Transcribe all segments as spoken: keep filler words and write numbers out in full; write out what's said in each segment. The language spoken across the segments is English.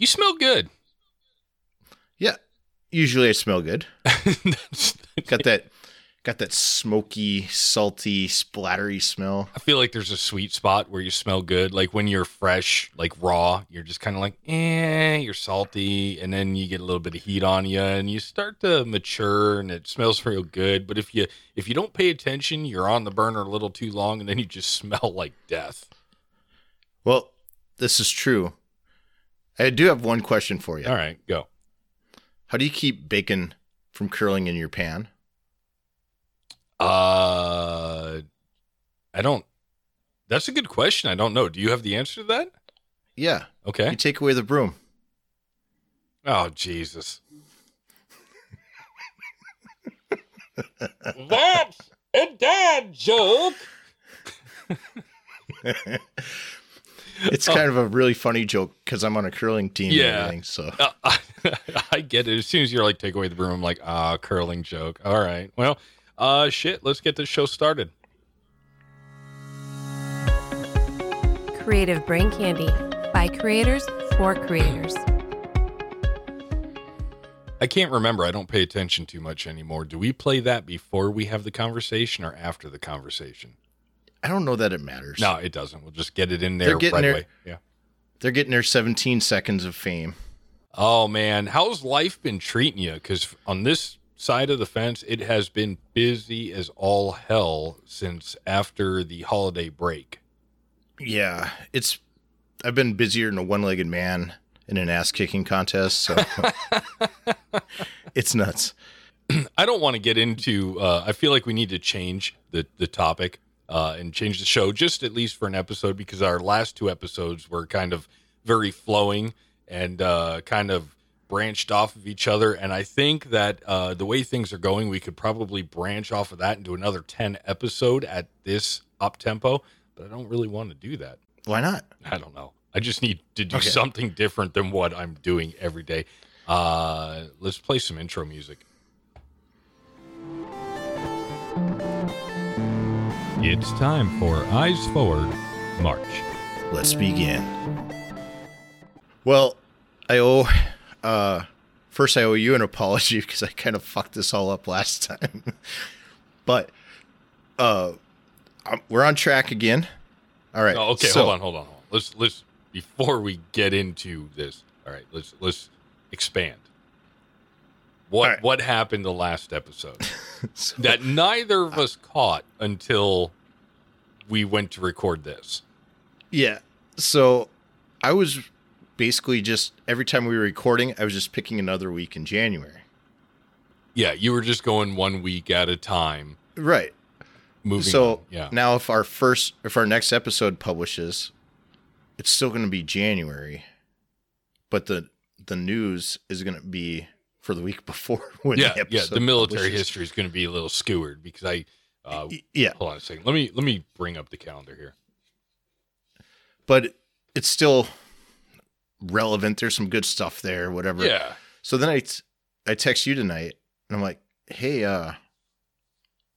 You smell good. Yeah, usually I smell good. got that, got that smoky, salty, splattery smell. I feel like there's a sweet spot where you smell good. Like when you're fresh, like raw, you're just kind of like, eh, you're salty, and then you get a little bit of heat on you, and you start to mature, and it smells real good. But if you if you don't pay attention, you're on the burner a little too long, and then you just smell like death. Well, this is true. I do have one question for you. All right, go. How do you keep bacon from curling in your pan? Uh, I don't. That's a good question. I don't know. Do you have the answer to that? Yeah. Okay. You take away the broom. Oh, Jesus. That's a dad joke. It's kind of a really funny joke because I'm on a curling team. Yeah. And everything, so uh, I, I get it. As soon as you're like, take away the broom, I'm like, ah, curling joke. All right. Well, uh, shit, let's get this show started. Creative Brain Candy by creators for creators. I can't remember. I don't pay attention too much anymore. Do we play that before we have the conversation or after the conversation? I don't know that it matters. No, it doesn't. We'll just get it in there right away. Yeah. They're getting their seventeen seconds of fame. Oh, man. How's life been treating you? Because on this side of the fence, it has been busy as all hell since after the holiday break. Yeah. it's. I've been busier than a one-legged man in an ass-kicking contest. So it's nuts. I don't want to get into uh, – I feel like we need to change the, the topic. Uh, and change the show just at least for an episode, because our last two episodes were kind of very flowing and uh, kind of branched off of each other. And I think that uh, the way things are going, we could probably branch off of that into another ten episode at this up tempo. But I don't really want to do that. Why not? I don't know. I just need to do okay. something different than what I'm doing every day. Uh, let's play some intro music. It's time for Eyes Forward March. Let's begin. Well, I owe, uh, first I owe you an apology because I kind of fucked this all up last time. But uh, we're on track again. All right. Oh, okay, so, hold on, hold on, hold on. Let's, let's, before we get into this, all right, let's, let's expand. What right. what happened the last episode so, that neither of us uh, caught until we went to record this? Yeah. So I was basically just, every time we were recording, I was just picking another week in January. Yeah. You were just going one week at a time. Right. Moving so on. Yeah. Now if our first, if our next episode publishes, it's still going to be January, but the, the news is going to be for the week before. When yeah, the yeah. The military publishes. History is going to be a little skewered because I, uh, yeah. Hold on a second. Let me, let me bring up the calendar here. But it's still relevant. There's some good stuff there, whatever. Yeah. So then I, t- I text you tonight and I'm like, hey, uh,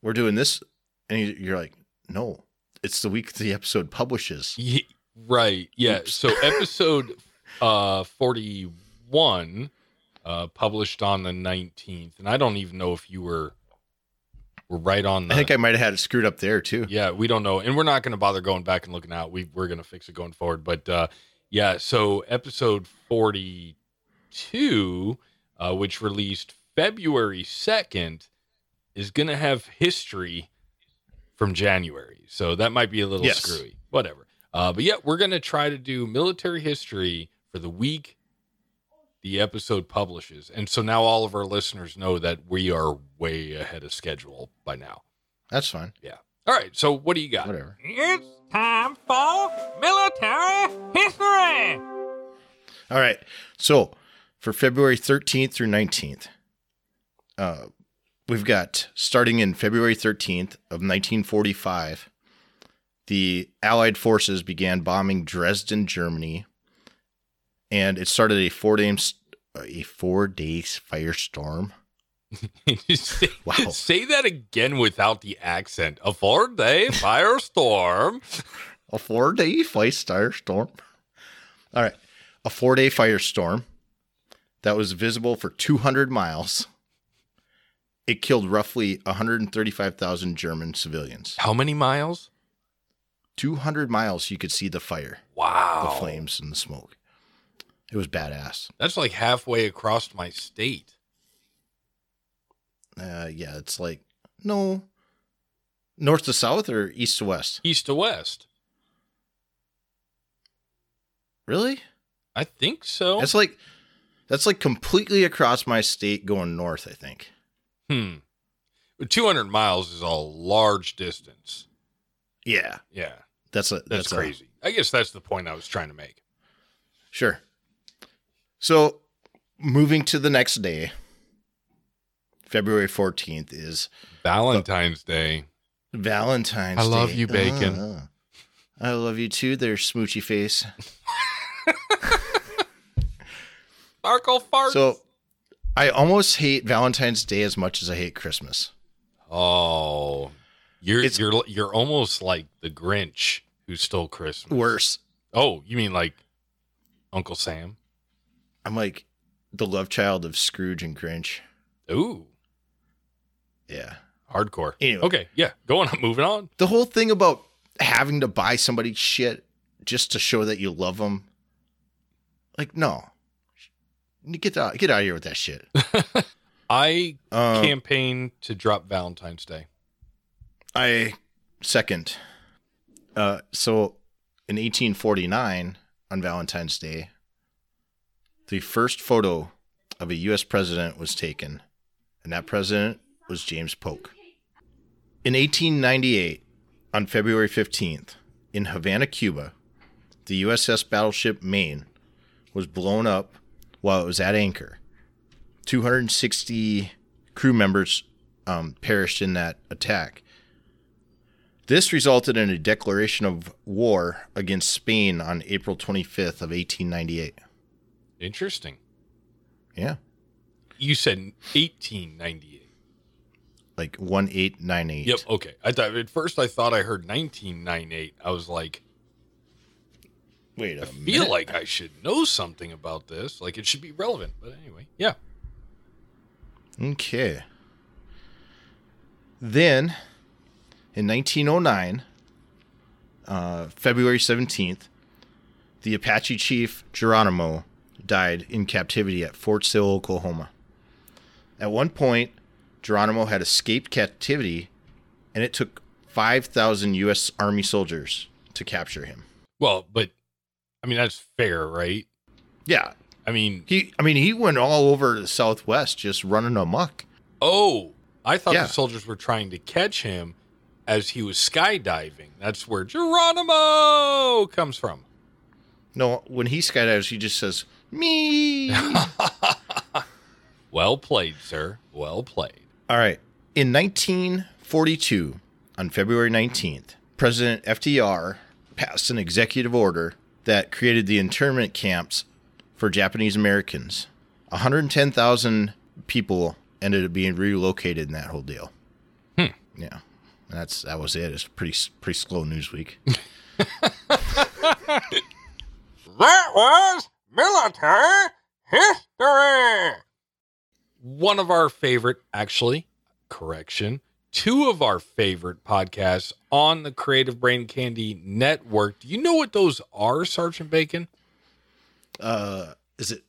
we're doing this. And you're like, no, it's the week the episode publishes. Yeah, right. Yeah. Oops. So episode, uh, forty-one, Uh, published on the nineteenth, and I don't even know if you were were right on the... I think I might have had it screwed up there, too. Yeah, we don't know, and we're not going to bother going back and looking out. We, we're going to fix it going forward, but uh, yeah, so episode forty-two, uh, which released February second, is going to have history from January, so that might be a little yes. screwy, whatever. Uh, but yeah, we're going to try to do military history for the week the episode publishes. And so now all of our listeners know that we are way ahead of schedule by now. That's fine. Yeah. All right. So what do you got? Whatever. It's time for military history. All right. So for February thirteenth through nineteenth, uh, we've got, starting in February thirteenth of nineteen forty-five, the Allied forces began bombing Dresden, Germany. And it started a four-day a four-day firestorm. say, wow! Say that again without the accent. A four-day firestorm. A four-day firestorm. All right. A four-day firestorm that was visible for two hundred miles. It killed roughly one hundred thirty-five thousand German civilians. How many miles? two hundred miles you could see the fire. Wow. The flames and the smoke. It was badass. That's like halfway across my state. Uh, yeah, it's like, no. North to south or east to west? East to west. Really? I think so. That's like, that's like completely across my state going north, I think. Hmm. two hundred miles is a large distance. Yeah. Yeah. That's a, that's, that's crazy. A, I guess that's the point I was trying to make. Sure. So moving to the next day, February fourteenth is Valentine's the, Day. Valentine's Day. I love Day. you, Bacon. Uh, I love you too, there, smoochy face. Sparkle farts. So I almost hate Valentine's Day as much as I hate Christmas. Oh, you're it's, you're you're almost like the Grinch who stole Christmas. Worse. Oh, you mean like Uncle Sam? I'm like the love child of Scrooge and Grinch. Ooh. Yeah. Hardcore. Anyway. Okay, yeah. Go on, moving on. The whole thing about having to buy somebody shit just to show that you love them. Like, no. Get out, get out of here with that shit. I uh, campaign to drop Valentine's Day. I second. Uh, so in eighteen forty-nine, on Valentine's Day, the first photo of a U S president was taken, and that president was James Polk. In eighteen ninety-eight, on February fifteenth, in Havana, Cuba, the U S S battleship Maine was blown up while it was at anchor. two hundred sixty crew members um, perished in that attack. This resulted in a declaration of war against Spain on April twenty-fifth of eighteen ninety-eight. Interesting. Yeah. You said eighteen ninety-eight. Like eighteen ninety-eight. Yep, okay. I thought at first I thought I heard nineteen ninety-eight. I was like, Wait a I feel minute. like I should know something about this. Like, it should be relevant. But anyway, yeah. Okay. Then, in nineteen oh nine, uh, February seventeenth, the Apache chief Geronimo died in captivity at Fort Sill, Oklahoma. At one point, Geronimo had escaped captivity, and it took five thousand U S Army soldiers to capture him. Well, but... I mean, that's fair, right? Yeah. I mean, he I mean, he went all over the Southwest just running amok. Oh, I thought yeah. the soldiers were trying to catch him as he was skydiving. That's where Geronimo comes from. No, when he skydives, he just says, me. Well played, sir. Well played. All right. In nineteen forty-two, on February nineteenth, President F D R passed an executive order that created the internment camps for Japanese Americans. one hundred ten thousand people ended up being relocated in that whole deal. Hmm. Yeah. And that's that was it. It's pretty pretty slow news week. That was military history. One of our favorite, actually, correction, two of our favorite podcasts on the Creative Brain Candy Network. Do you know what those are, Sergeant Bacon? Uh, is it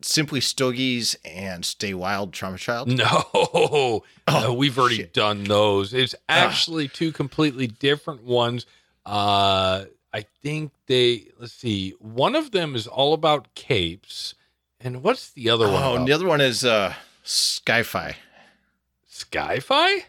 Simply Stogies and Stay Wild Trauma Child? No, oh, no we've already shit. done those. It's actually ah. two completely different ones. Uh, I think they, let's see, one of them is all about capes. And what's the other oh, one? Oh, the other one is uh, Sky-Fi. Sky-Fi?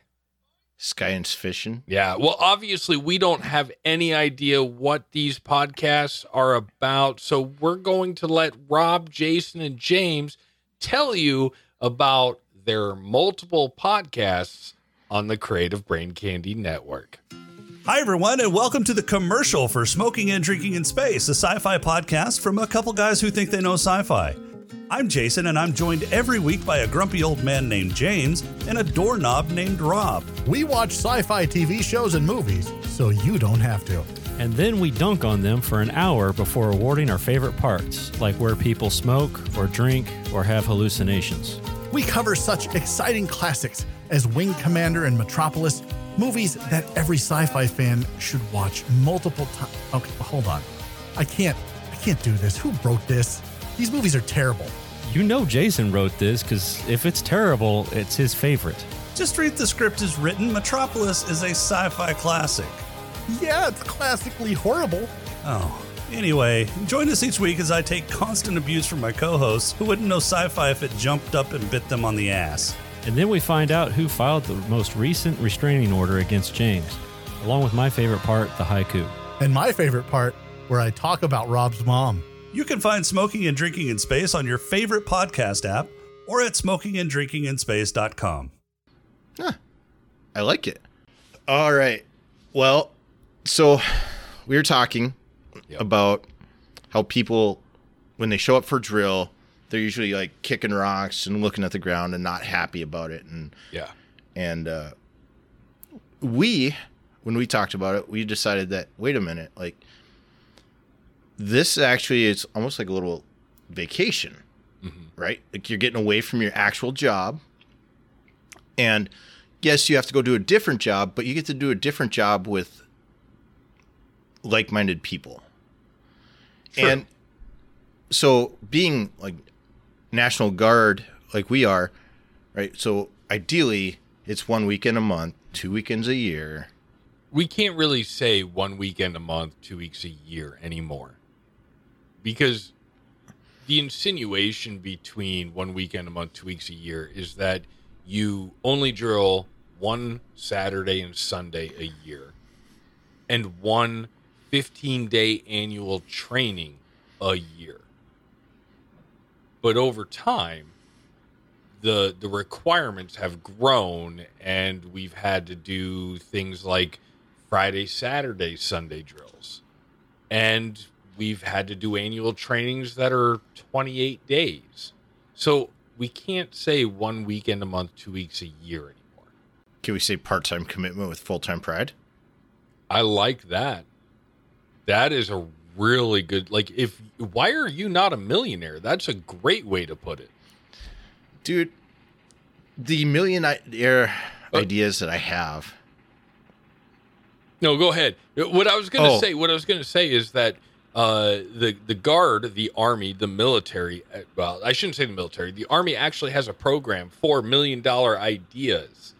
Sky and Fishing. Yeah. Well, obviously, we don't have any idea what these podcasts are about. So we're going to let Rob, Jason, and James tell you about their multiple podcasts on the Creative Brain Candy Network. Hi, everyone, and welcome to the commercial for Smoking and Drinking in Space, a sci-fi podcast from a couple guys who think they know sci-fi. I'm Jason, and I'm joined every week by a grumpy old man named James and a doorknob named Rob. We watch sci-fi T V shows and movies, so you don't have to. and then we dunk on them for an hour before awarding our favorite parts, like where people smoke or drink or have hallucinations. We cover such exciting classics as Wing Commander and Metropolis, movies that every sci-fi fan should watch multiple times. Okay, hold on. I can't, I can't do this. Who wrote this? These movies are terrible. You know Jason wrote this because if it's terrible, it's his favorite. Just read the script as written. Metropolis is a sci-fi classic. Yeah, it's classically horrible. Oh. Anyway, join us each week as I take constant abuse from my co-hosts who wouldn't know sci-fi if it jumped up and bit them on the ass. And then we find out who filed the most recent restraining order against James, along with my favorite part, the haiku. And my favorite part, where I talk about Rob's mom. You can find Smoking and Drinking in Space on your favorite podcast app or at smoking and drinking in space dot com. Huh. I like it. All right. Well, so we were talking yep. about how people, when they show up for drill, they're usually like kicking rocks and looking at the ground and not happy about it. And yeah, and uh, we, when we talked about it, we decided that, wait a minute, like this actually is almost like a little vacation, mm-hmm. right? Like you're getting away from your actual job. And yes, you have to go do a different job, but you get to do a different job with like-minded people. Sure. And so being like National Guard, like we are, right? So ideally it's one weekend a month, two weekends a year. We can't really say one weekend a month, two weeks a year anymore, because the insinuation between one weekend a month, two weeks a year is that you only drill one Saturday and Sunday a year and one fifteen-day annual training a year. But over time, the the requirements have grown, and we've had to do things like Friday, Saturday, Sunday drills. And we've had to do annual trainings that are twenty-eight days. So we can't say one weekend a month, two weeks a year anymore. Can we say part-time commitment with full-time pride? I like that. That is a really good, like, if, why are you not a millionaire? That's a great way to put it. Dude, the millionaire oh. ideas that I have. No, go ahead. What I was going to oh. say, what I was going to say is that Uh, the, the Guard, the Army, the military, well, I shouldn't say the military, the Army actually has a program for million dollar ideas.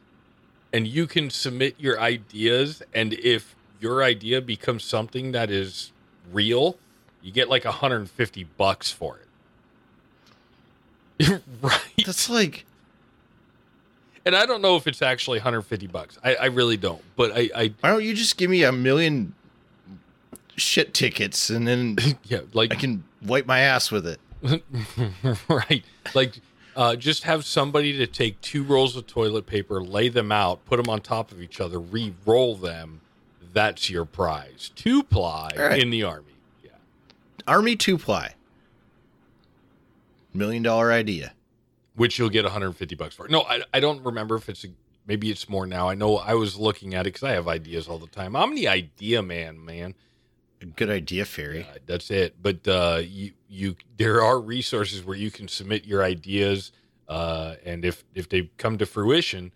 And you can submit your ideas, and if your idea becomes something that is real, you get like one hundred fifty bucks for it. Right? That's like... And I don't know if it's actually one hundred fifty bucks. I, I really don't, but I, I... Why don't you just give me a million... shit tickets and then yeah, like I can wipe my ass with it. Right. Like uh just have somebody to take two rolls of toilet paper, lay them out, put them on top of each other, re-roll them. That's your prize. Two ply right. in the Army. Yeah. Army two ply. Million dollar idea. Which you'll get one hundred fifty bucks for. No, I I don't remember if it's a, maybe it's more now. I know I was looking at it because I have ideas all the time. I'm the idea man, man. Good idea, Fairy. Yeah, that's it. But uh, you, you, there are resources where you can submit your ideas, uh, and if if they come to fruition,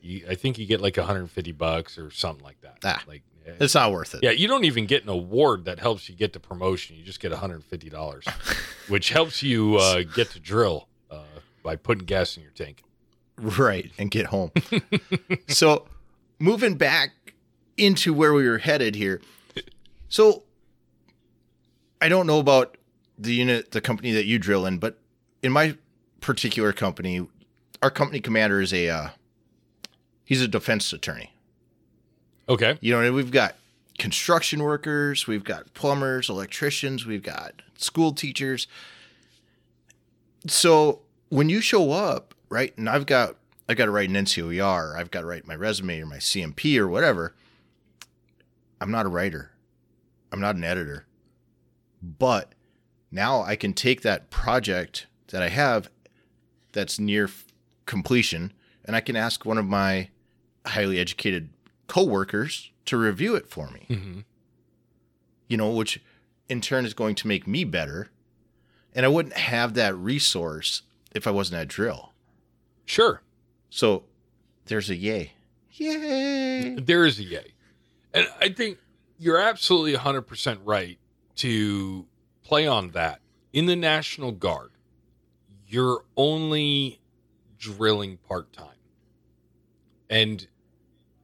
you, I think you get like one hundred fifty bucks or something like that. Ah, like it's not worth it. Yeah, you don't even get an award that helps you get the promotion. You just get one hundred fifty dollars, which helps you uh, get to drill uh, by putting gas in your tank. Right, and get home. So moving back into where we were headed here. So I don't know about the unit, the company that you drill in, but in my particular company, our company commander is a, uh, he's a defense attorney. Okay. You know, we've got construction workers, we've got plumbers, electricians, we've got school teachers. So when you show up, right, and I've got, I've got to write an N C O E R, I've got to write my resume or my C M P or whatever. I'm not a writer. I'm not an editor, but now I can take that project that I have that's near f- completion, and I can ask one of my highly educated coworkers to review it for me. Mm-hmm. you know, which in turn is going to make me better. And I wouldn't have that resource if I wasn't at drill. Sure. So there's a yay. Yay. There is a yay. And I think you're absolutely one hundred percent right to play on that. In the National Guard, you're only drilling part-time. And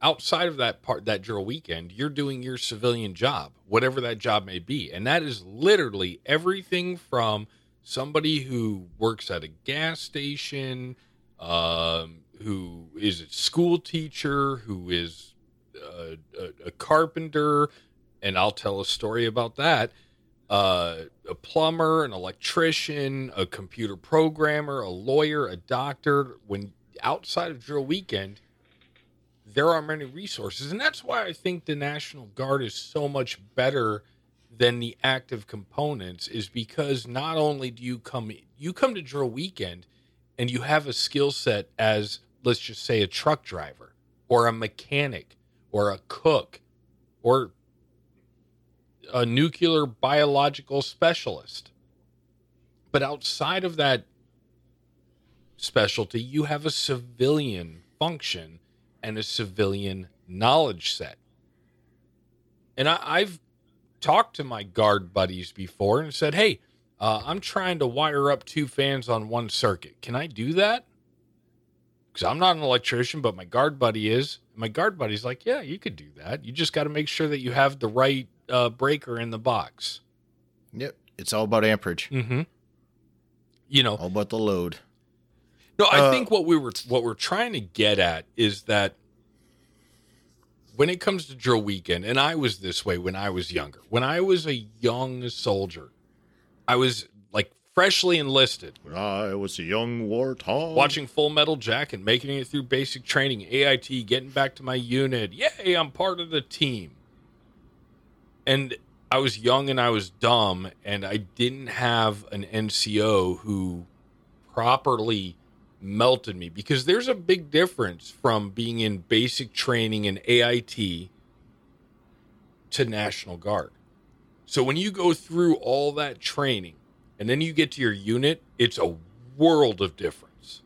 outside of that part, that drill weekend, you're doing your civilian job, whatever that job may be. And that is literally everything from somebody who works at a gas station, um, who is a school teacher, who is a, a, a carpenter, and I'll tell a story about that, uh, a plumber, an electrician, a computer programmer, a lawyer, a doctor. When outside of drill weekend, there are many resources. And that's why I think the National Guard is so much better than the active components, is because not only do you come, you come to drill weekend and you have a skill set as, let's just say, a truck driver or a mechanic or a cook or a nuclear biological specialist. But outside of that specialty, you have a civilian function and a civilian knowledge set. And I, I've talked to my guard buddies before and said, hey, Uh, I'm trying to wire up two fans on one circuit. Can I do that? Because I'm not an electrician, but my guard buddy is. My guard buddy's like, yeah, you could do that. You just got to make sure that you have the right uh, breaker in the box. Yep. It's all about amperage. Mm-hmm. You know. All about the load. No, I uh, think what we were what we're trying to get at is that when it comes to drill weekend, and I was this way when I was younger. When I was a young soldier, I was like freshly enlisted. I was a young warthog. Watching Full Metal Jacket, making it through basic training, A I T, getting back to my unit. Yay, I'm part of the team. And I was young and I was dumb, and I didn't have an N C O who properly melted me, because there's a big difference from being in basic training and A I T to National Guard. So when you go through all that training and then you get to your unit, it's a world of difference.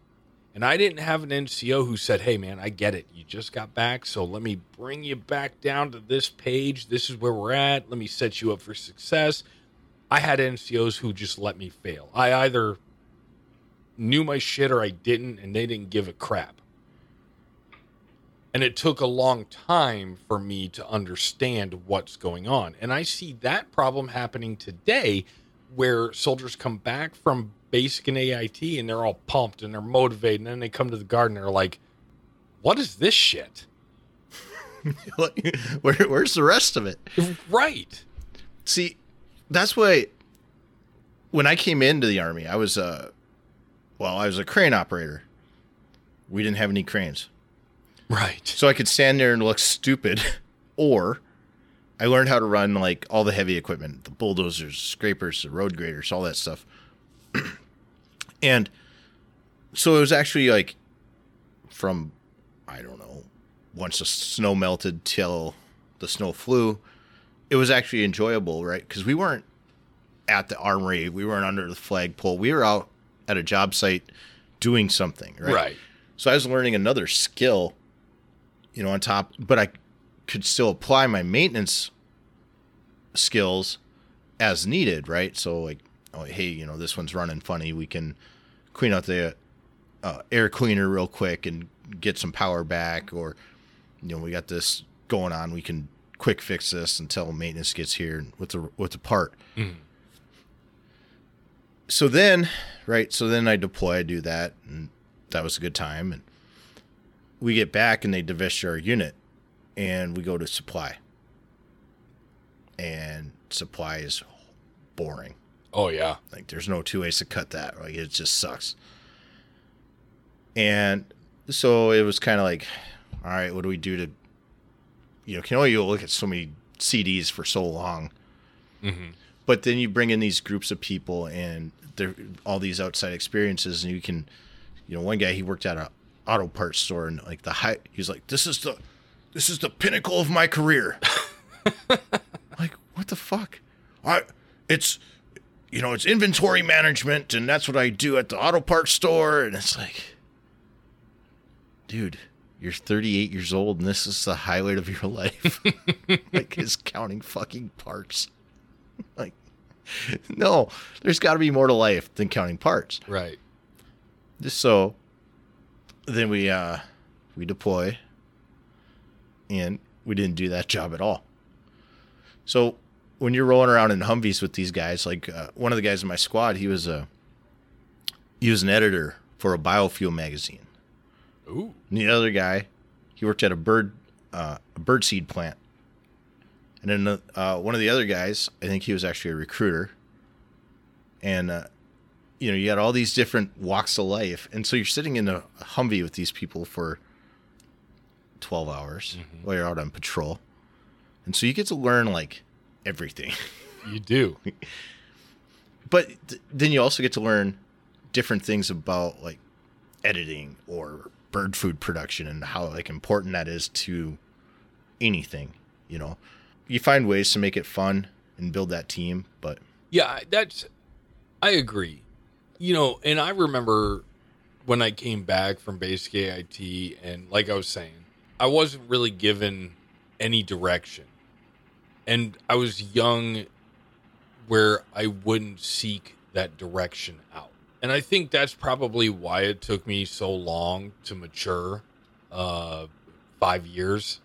And I didn't have an N C O who said, hey, man, I get it. You just got back, so let me bring you back down to this page. This is where we're at. Let me set you up for success. I had N C Os who just let me fail. I either knew my shit or I didn't, and they didn't give a crap. And it took a long time for me to understand what's going on. And I see that problem happening today, where soldiers come back from basic and A I T and they're all pumped and they're motivated. And then they come to the guard and they're like, what is this shit? Where, where's the rest of it? Right. See, that's why when I came into the Army, I was a, well, I was a crane operator. We didn't have any cranes. Right. So I could stand there and look stupid, or I learned how to run like all the heavy equipment, the bulldozers, scrapers, the road graders, all that stuff. And so it was actually like from, I don't know, once the snow melted till the snow flew, it was actually enjoyable, right? Because we weren't at the armory. We weren't under the flagpole. We were out at a job site doing something, right? Right. So I was learning another skill, you know, on top, but I could still apply my maintenance skills as needed, right? So like, oh, hey, you know, this one's running funny. We can clean out the uh, air cleaner real quick and get some power back, or, you know, we got this going on. We can quick fix this until maintenance gets here with the with the part. Mm-hmm. So then, right? So then I deploy, I do that, and that was a good time, and we get back and they divest our unit and we go to supply, and supply is boring. Oh yeah. Like there's no two ways to cut that. Like it just sucks. And so it was kind of like, all right, what do we do to, you know, can only look at so many C Ds for so long. Mm-hmm. But then you bring in these groups of people and there all these outside experiences, and you can, you know, one guy, he worked at a, auto parts store, and like the high, he's like, this is the, this is the pinnacle of my career. Like, what the fuck? I, it's, you know, it's inventory management, and that's what I do at the auto parts store. And it's like, dude, you're thirty-eight years old, and this is the highlight of your life. Like, is counting fucking parts. Like, no, there's got to be more to life than counting parts. Right. Just so, then we uh, we deploy, and we didn't do that job at all. So when you're rolling around in Humvees with these guys, like uh, one of the guys in my squad, he was a he was an editor for a biofuel magazine. Ooh. And the other guy, he worked at a bird uh, a birdseed plant. And then the, uh, one of the other guys, I think he was actually a recruiter. And uh, you know, you got all these different walks of life, and so you're sitting in a Humvee with these people for twelve hours mm-hmm. while you're out on patrol, and so you get to learn like everything. You do, but th- then you also get to learn different things about like editing or bird food production and how like important that is to anything. You know, you find ways to make it fun and build that team, but yeah, that's I agree. You know, and I remember when I came back from basic A I T, and like I was saying, I wasn't really given any direction. And I was young where I wouldn't seek that direction out. And I think that's probably why it took me so long to mature, uh, five years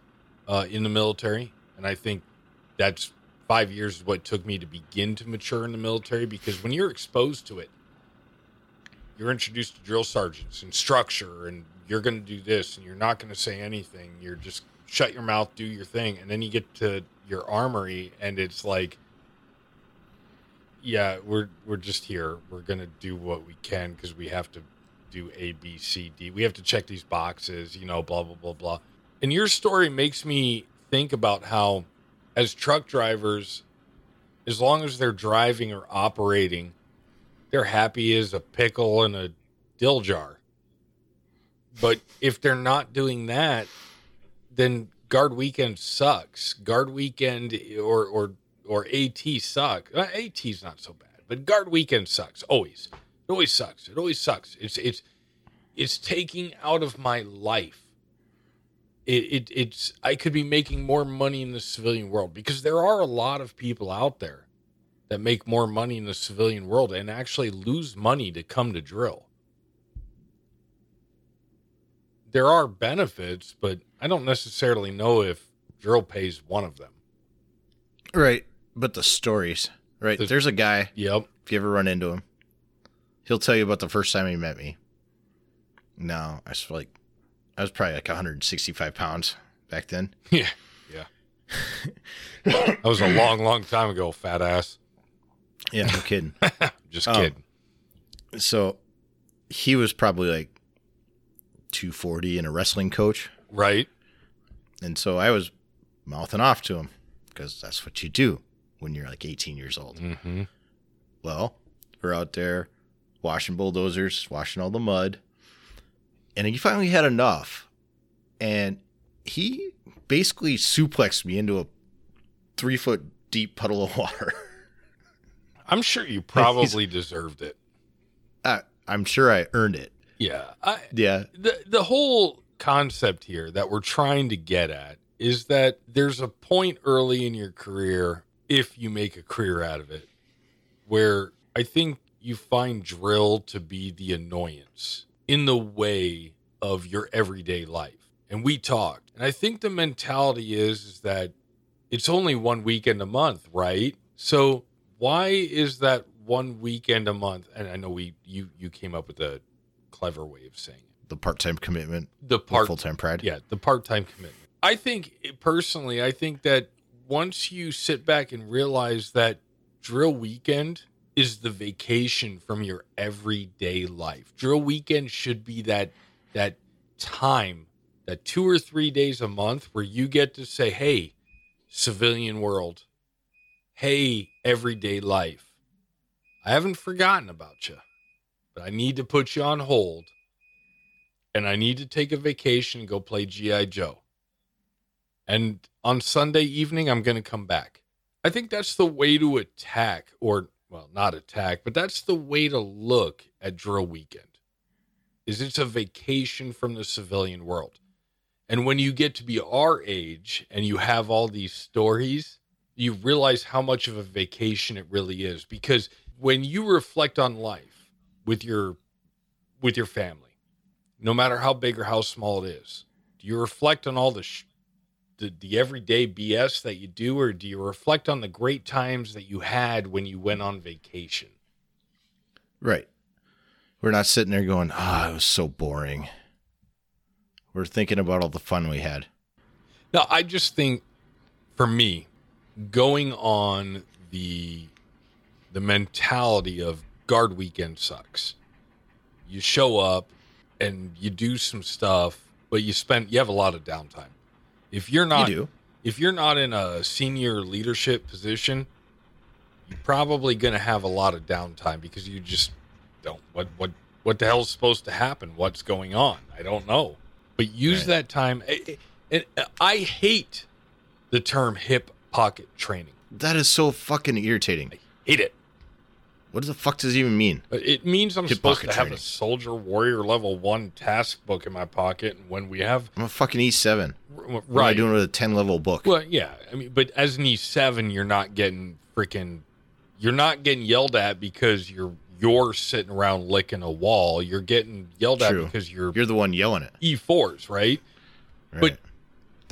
uh, in the military. And I think that's five years is what took me to begin to mature in the military, because when you're exposed to it, you're introduced to drill sergeants and structure, and you're going to do this, and you're not going to say anything. You're just shut your mouth, do your thing. And then you get to your armory, and it's like, yeah, we're, we're just here. We're going to do what we can because we have to do A, B, C, D. We have to check these boxes, you know, blah, blah, blah, blah. And your story makes me think about how as truck drivers, as long as they're driving or operating, they're happy as a pickle in a dill jar. But if they're not doing that, then guard weekend sucks. Guard weekend or or or AT suck. A T's not so bad, but guard weekend sucks always. It always sucks. It always sucks. It's it's it's taking out of my life. It, it it's I could be making more money in the civilian world, because there are a lot of people out there that make more money in the civilian world and actually lose money to come to drill. There are benefits, but I don't necessarily know if drill pays one of them. Right. But the stories, right? The, There's a guy. Yep. If you ever run into him, he'll tell you about the first time he met me. Now I was like, I was probably like one hundred sixty-five pounds back then. Yeah. Yeah. That was a long, long time ago, fat ass. Yeah, no kidding. Just kidding. Um, so he was probably like two forty and a wrestling coach. Right. And so I was mouthing off to him because that's what you do when you're like eighteen years old. Mm-hmm. Well, we're out there washing bulldozers, washing all the mud. And he finally had enough. And he basically suplexed me into a three foot deep puddle of water. I'm sure you probably deserved it. I, I'm sure I earned it. Yeah. I, yeah. The, the whole concept here that we're trying to get at is that there's a point early in your career, if you make a career out of it, where I think you find drill to be the annoyance in the way of your everyday life. And we talked, and I think the mentality is, is that it's only one weekend a month, right? So why is that one weekend a month? And I know we you you came up with a clever way of saying it. The part-time commitment. The part full-time pride. Yeah, the part-time commitment. I think personally, I think that once you sit back and realize that drill weekend is the vacation from your everyday life. Drill weekend should be that that time, that two or three days a month where you get to say, hey, civilian world, hey, everyday life, I haven't forgotten about you, but I need to put you on hold, and I need to take a vacation and go play G I Joe. And on Sunday evening, I'm going to come back, I think that's the way to attack, or, well, not attack, but that's the way to look at drill weekend. Is it's a vacation from the civilian world. And when you get to be our age and you have all these stories, you realize how much of a vacation it really is. Because when you reflect on life with your with your family, no matter how big or how small it is, do you reflect on all the, sh- the, the everyday B S that you do, or do you reflect on the great times that you had when you went on vacation? Right. We're not sitting there going, ah, oh, it was so boring. We're thinking about all the fun we had. No, I just think, for me, going on the the mentality of guard weekend sucks. You show up and you do some stuff, but you spend you have a lot of downtime. If you're not you do. if you're not in a senior leadership position, you're probably going to have a lot of downtime because you just don't what what what the hell's supposed to happen? What's going on? I don't know. But use right. that time. It, it, it, I hate the term hip pocket training. That is so fucking irritating. I hate it. What the fuck does it even mean? It means I'm hip supposed to training. have a soldier warrior level one task book in my pocket, and when we have, I'm a fucking E seven. R- right. What am I doing with a ten level book? Well, yeah. I mean, but as an E seven, you're not getting freaking, you're not getting yelled at because you're. You're sitting around licking a wall. You're getting yelled True. at because you're... You're the one yelling it. E fours, right? right? But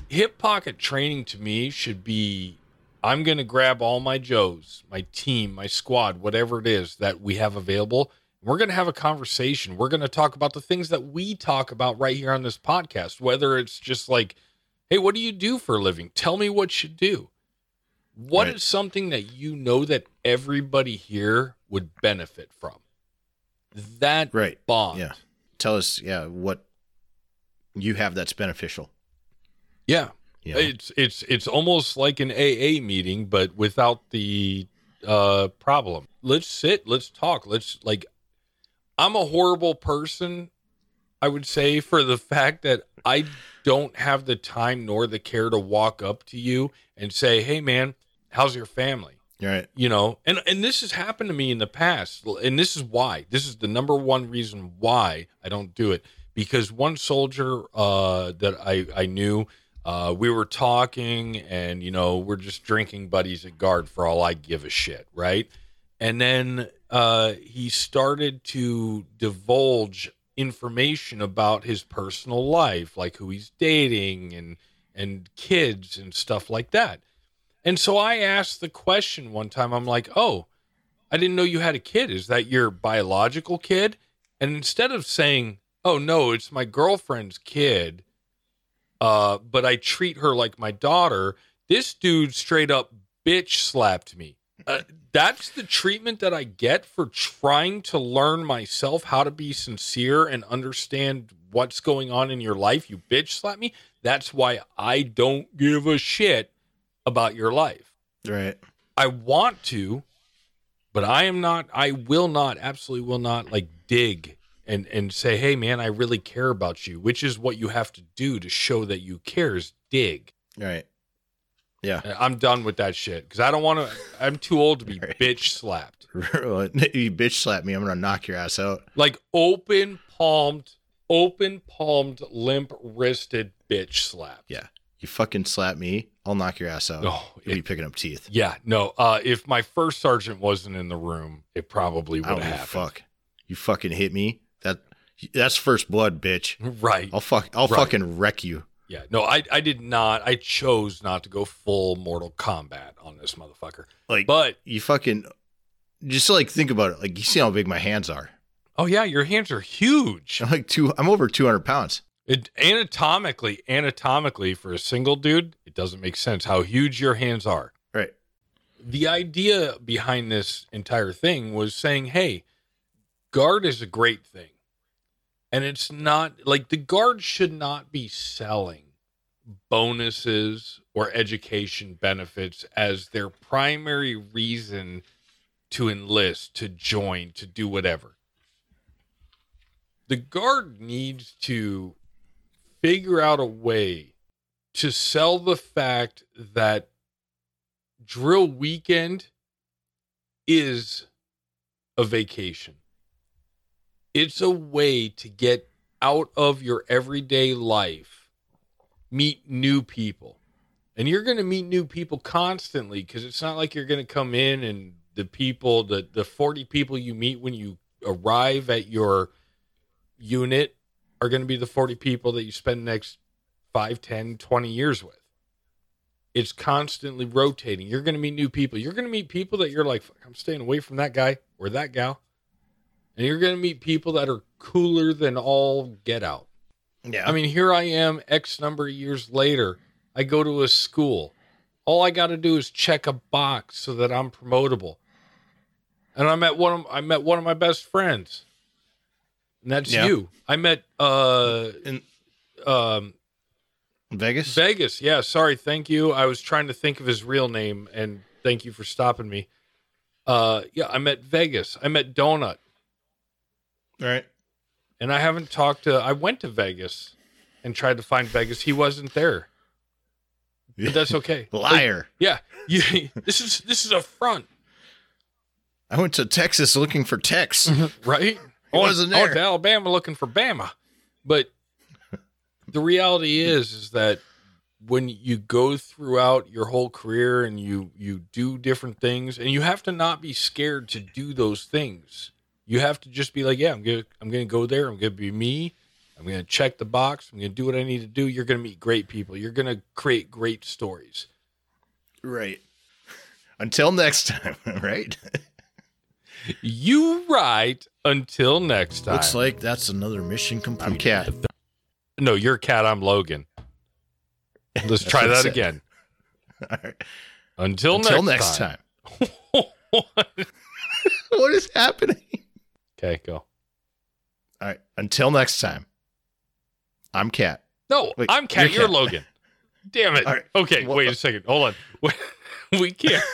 hip pocket training to me should be, I'm going to grab all my Joes, my team, my squad, whatever it is that we have available. We're going to have a conversation. We're going to talk about the things that we talk about right here on this podcast, whether it's just like, hey, what do you do for a living? Tell me what you do. What right. is something that you know that everybody here would benefit from? That right. bond. Yeah. Tell us, yeah, what you have that's beneficial. Yeah. yeah. It's it's it's almost like an A A meeting, but without the uh, problem. Let's sit, let's talk, let's like I'm a horrible person, I would say, for the fact that I don't have the time nor the care to walk up to you and say, hey man, how's your family? Right. You know, and, and this has happened to me in the past. And this is why. This is the number one reason why I don't do it. Because one soldier uh, that I, I knew, uh, we were talking and, you know, we're just drinking buddies at guard for all I give a shit. Right. And then uh, he started to divulge information about his personal life, like who he's dating and and kids and stuff like that. And so I asked the question one time, I'm like, oh, I didn't know you had a kid. Is that your biological kid? And instead of saying, oh, no, it's my girlfriend's kid, uh, but I treat her like my daughter, this dude straight up bitch slapped me. Uh, that's the treatment that I get for trying to learn myself how to be sincere and understand what's going on in your life. You bitch slap me. That's why I don't give a shit about your life. Right. I want to, but I am not, I will not, absolutely will not like dig and, and say, hey man, I really care about you, which is what you have to do to show that you care is dig. Right. Yeah. And I'm done with that shit. Cause I don't want to, I'm too old to be right. bitch slapped. You bitch slap me, I'm going to knock your ass out. Like open palmed, open palmed, limp wristed bitch slap. Yeah. You fucking slap me, I'll knock your ass out. Oh, You'll it, be picking up teeth. Yeah, no. Uh, if my first sergeant wasn't in the room, it probably would have happened. Fuck. You fucking hit me. That that's first blood, bitch. Right. I'll fuck. I'll right. fucking wreck you. Yeah. No, I I did not. I chose not to go full Mortal Kombat on this motherfucker. Like, but you fucking just like think about it. Like you see how big my hands are. Oh yeah, your hands are huge. I'm like two. I'm over two hundred pounds. It, anatomically, anatomically, for a single dude, it doesn't make sense how huge your hands are. Right. The idea behind this entire thing was saying, hey, guard is a great thing. And it's not, like, the guard should not be selling bonuses or education benefits as their primary reason to enlist, to join, to do whatever. The guard needs to figure out a way to sell the fact that drill weekend is a vacation. It's a way to get out of your everyday life, meet new people. And you're going to meet new people constantly, because it's not like you're going to come in and the people, the, the forty people you meet when you arrive at your unit are going to be the forty people that you spend the next five, ten, twenty years with. It's constantly rotating. You're going to meet new people. You're going to meet people that you're like, fuck, I'm staying away from that guy or that gal. And you're going to meet people that are cooler than all get out. Yeah. I mean, here I am X number of years later. I go to a school. All I got to do is check a box so that I'm promotable. And I met one of, I met one of my best friends. And that's yeah. you. I met, uh, in, um, Vegas? Vegas, yeah. Sorry, thank you. I was trying to think of his real name, and thank you for stopping me. Uh, yeah, I met Vegas. I met Donut. All right. And I haven't talked to... I went to Vegas and tried to find Vegas. He wasn't there. But that's okay. Liar. Like, yeah. You, this is this is a front. I went to Texas looking for Tex. Right? I wasn't there. I went to Alabama looking for Bama. But... the reality is, is that when you go throughout your whole career and you, you do different things, and you have to not be scared to do those things. You have to just be like, yeah, I'm going to, I'm going to go there. I'm going to be me. I'm going to check the box. I'm going to do what I need to do. You're going to meet great people. You're going to create great stories. Right. Until next time. Right. You right. Until next time. Looks like that's another mission complete. I'm Cat. No, you're Cat. I'm Logan. Let's try that again. All right. Until, Until next, next time. time. What? What is happening? Okay, go. All right. Until next time. I'm Cat. No, wait, I'm Cat. You're, you're Cat. Logan. Damn it. Right. Okay, well, wait a second. Hold on. We can't.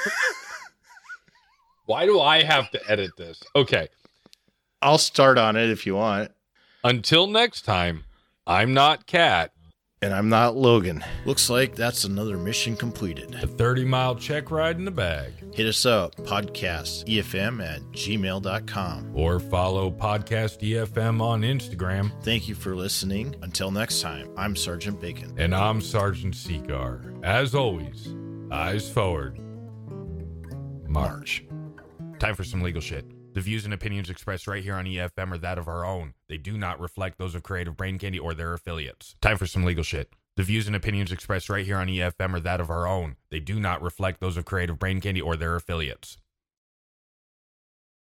Why do I have to edit this? Okay. I'll start on it if you want. Until next time. I'm not Cat. And I'm not Logan. Looks like that's another mission completed. A thirty-mile check ride in the bag. Hit us up, podcast E F M at gmail dot com. Or follow podcast E F M on Instagram. Thank you for listening. Until next time, I'm Sergeant Bacon. And I'm Sergeant Seagar. As always, eyes forward. March. March. Time for some legal shit. The views and opinions expressed right here on E F M are that of our own. They do not reflect those of Creative Brain Candy or their affiliates. Time for some legal shit. The views and opinions expressed right here on E F M are that of our own. They do not reflect those of Creative Brain Candy or their affiliates.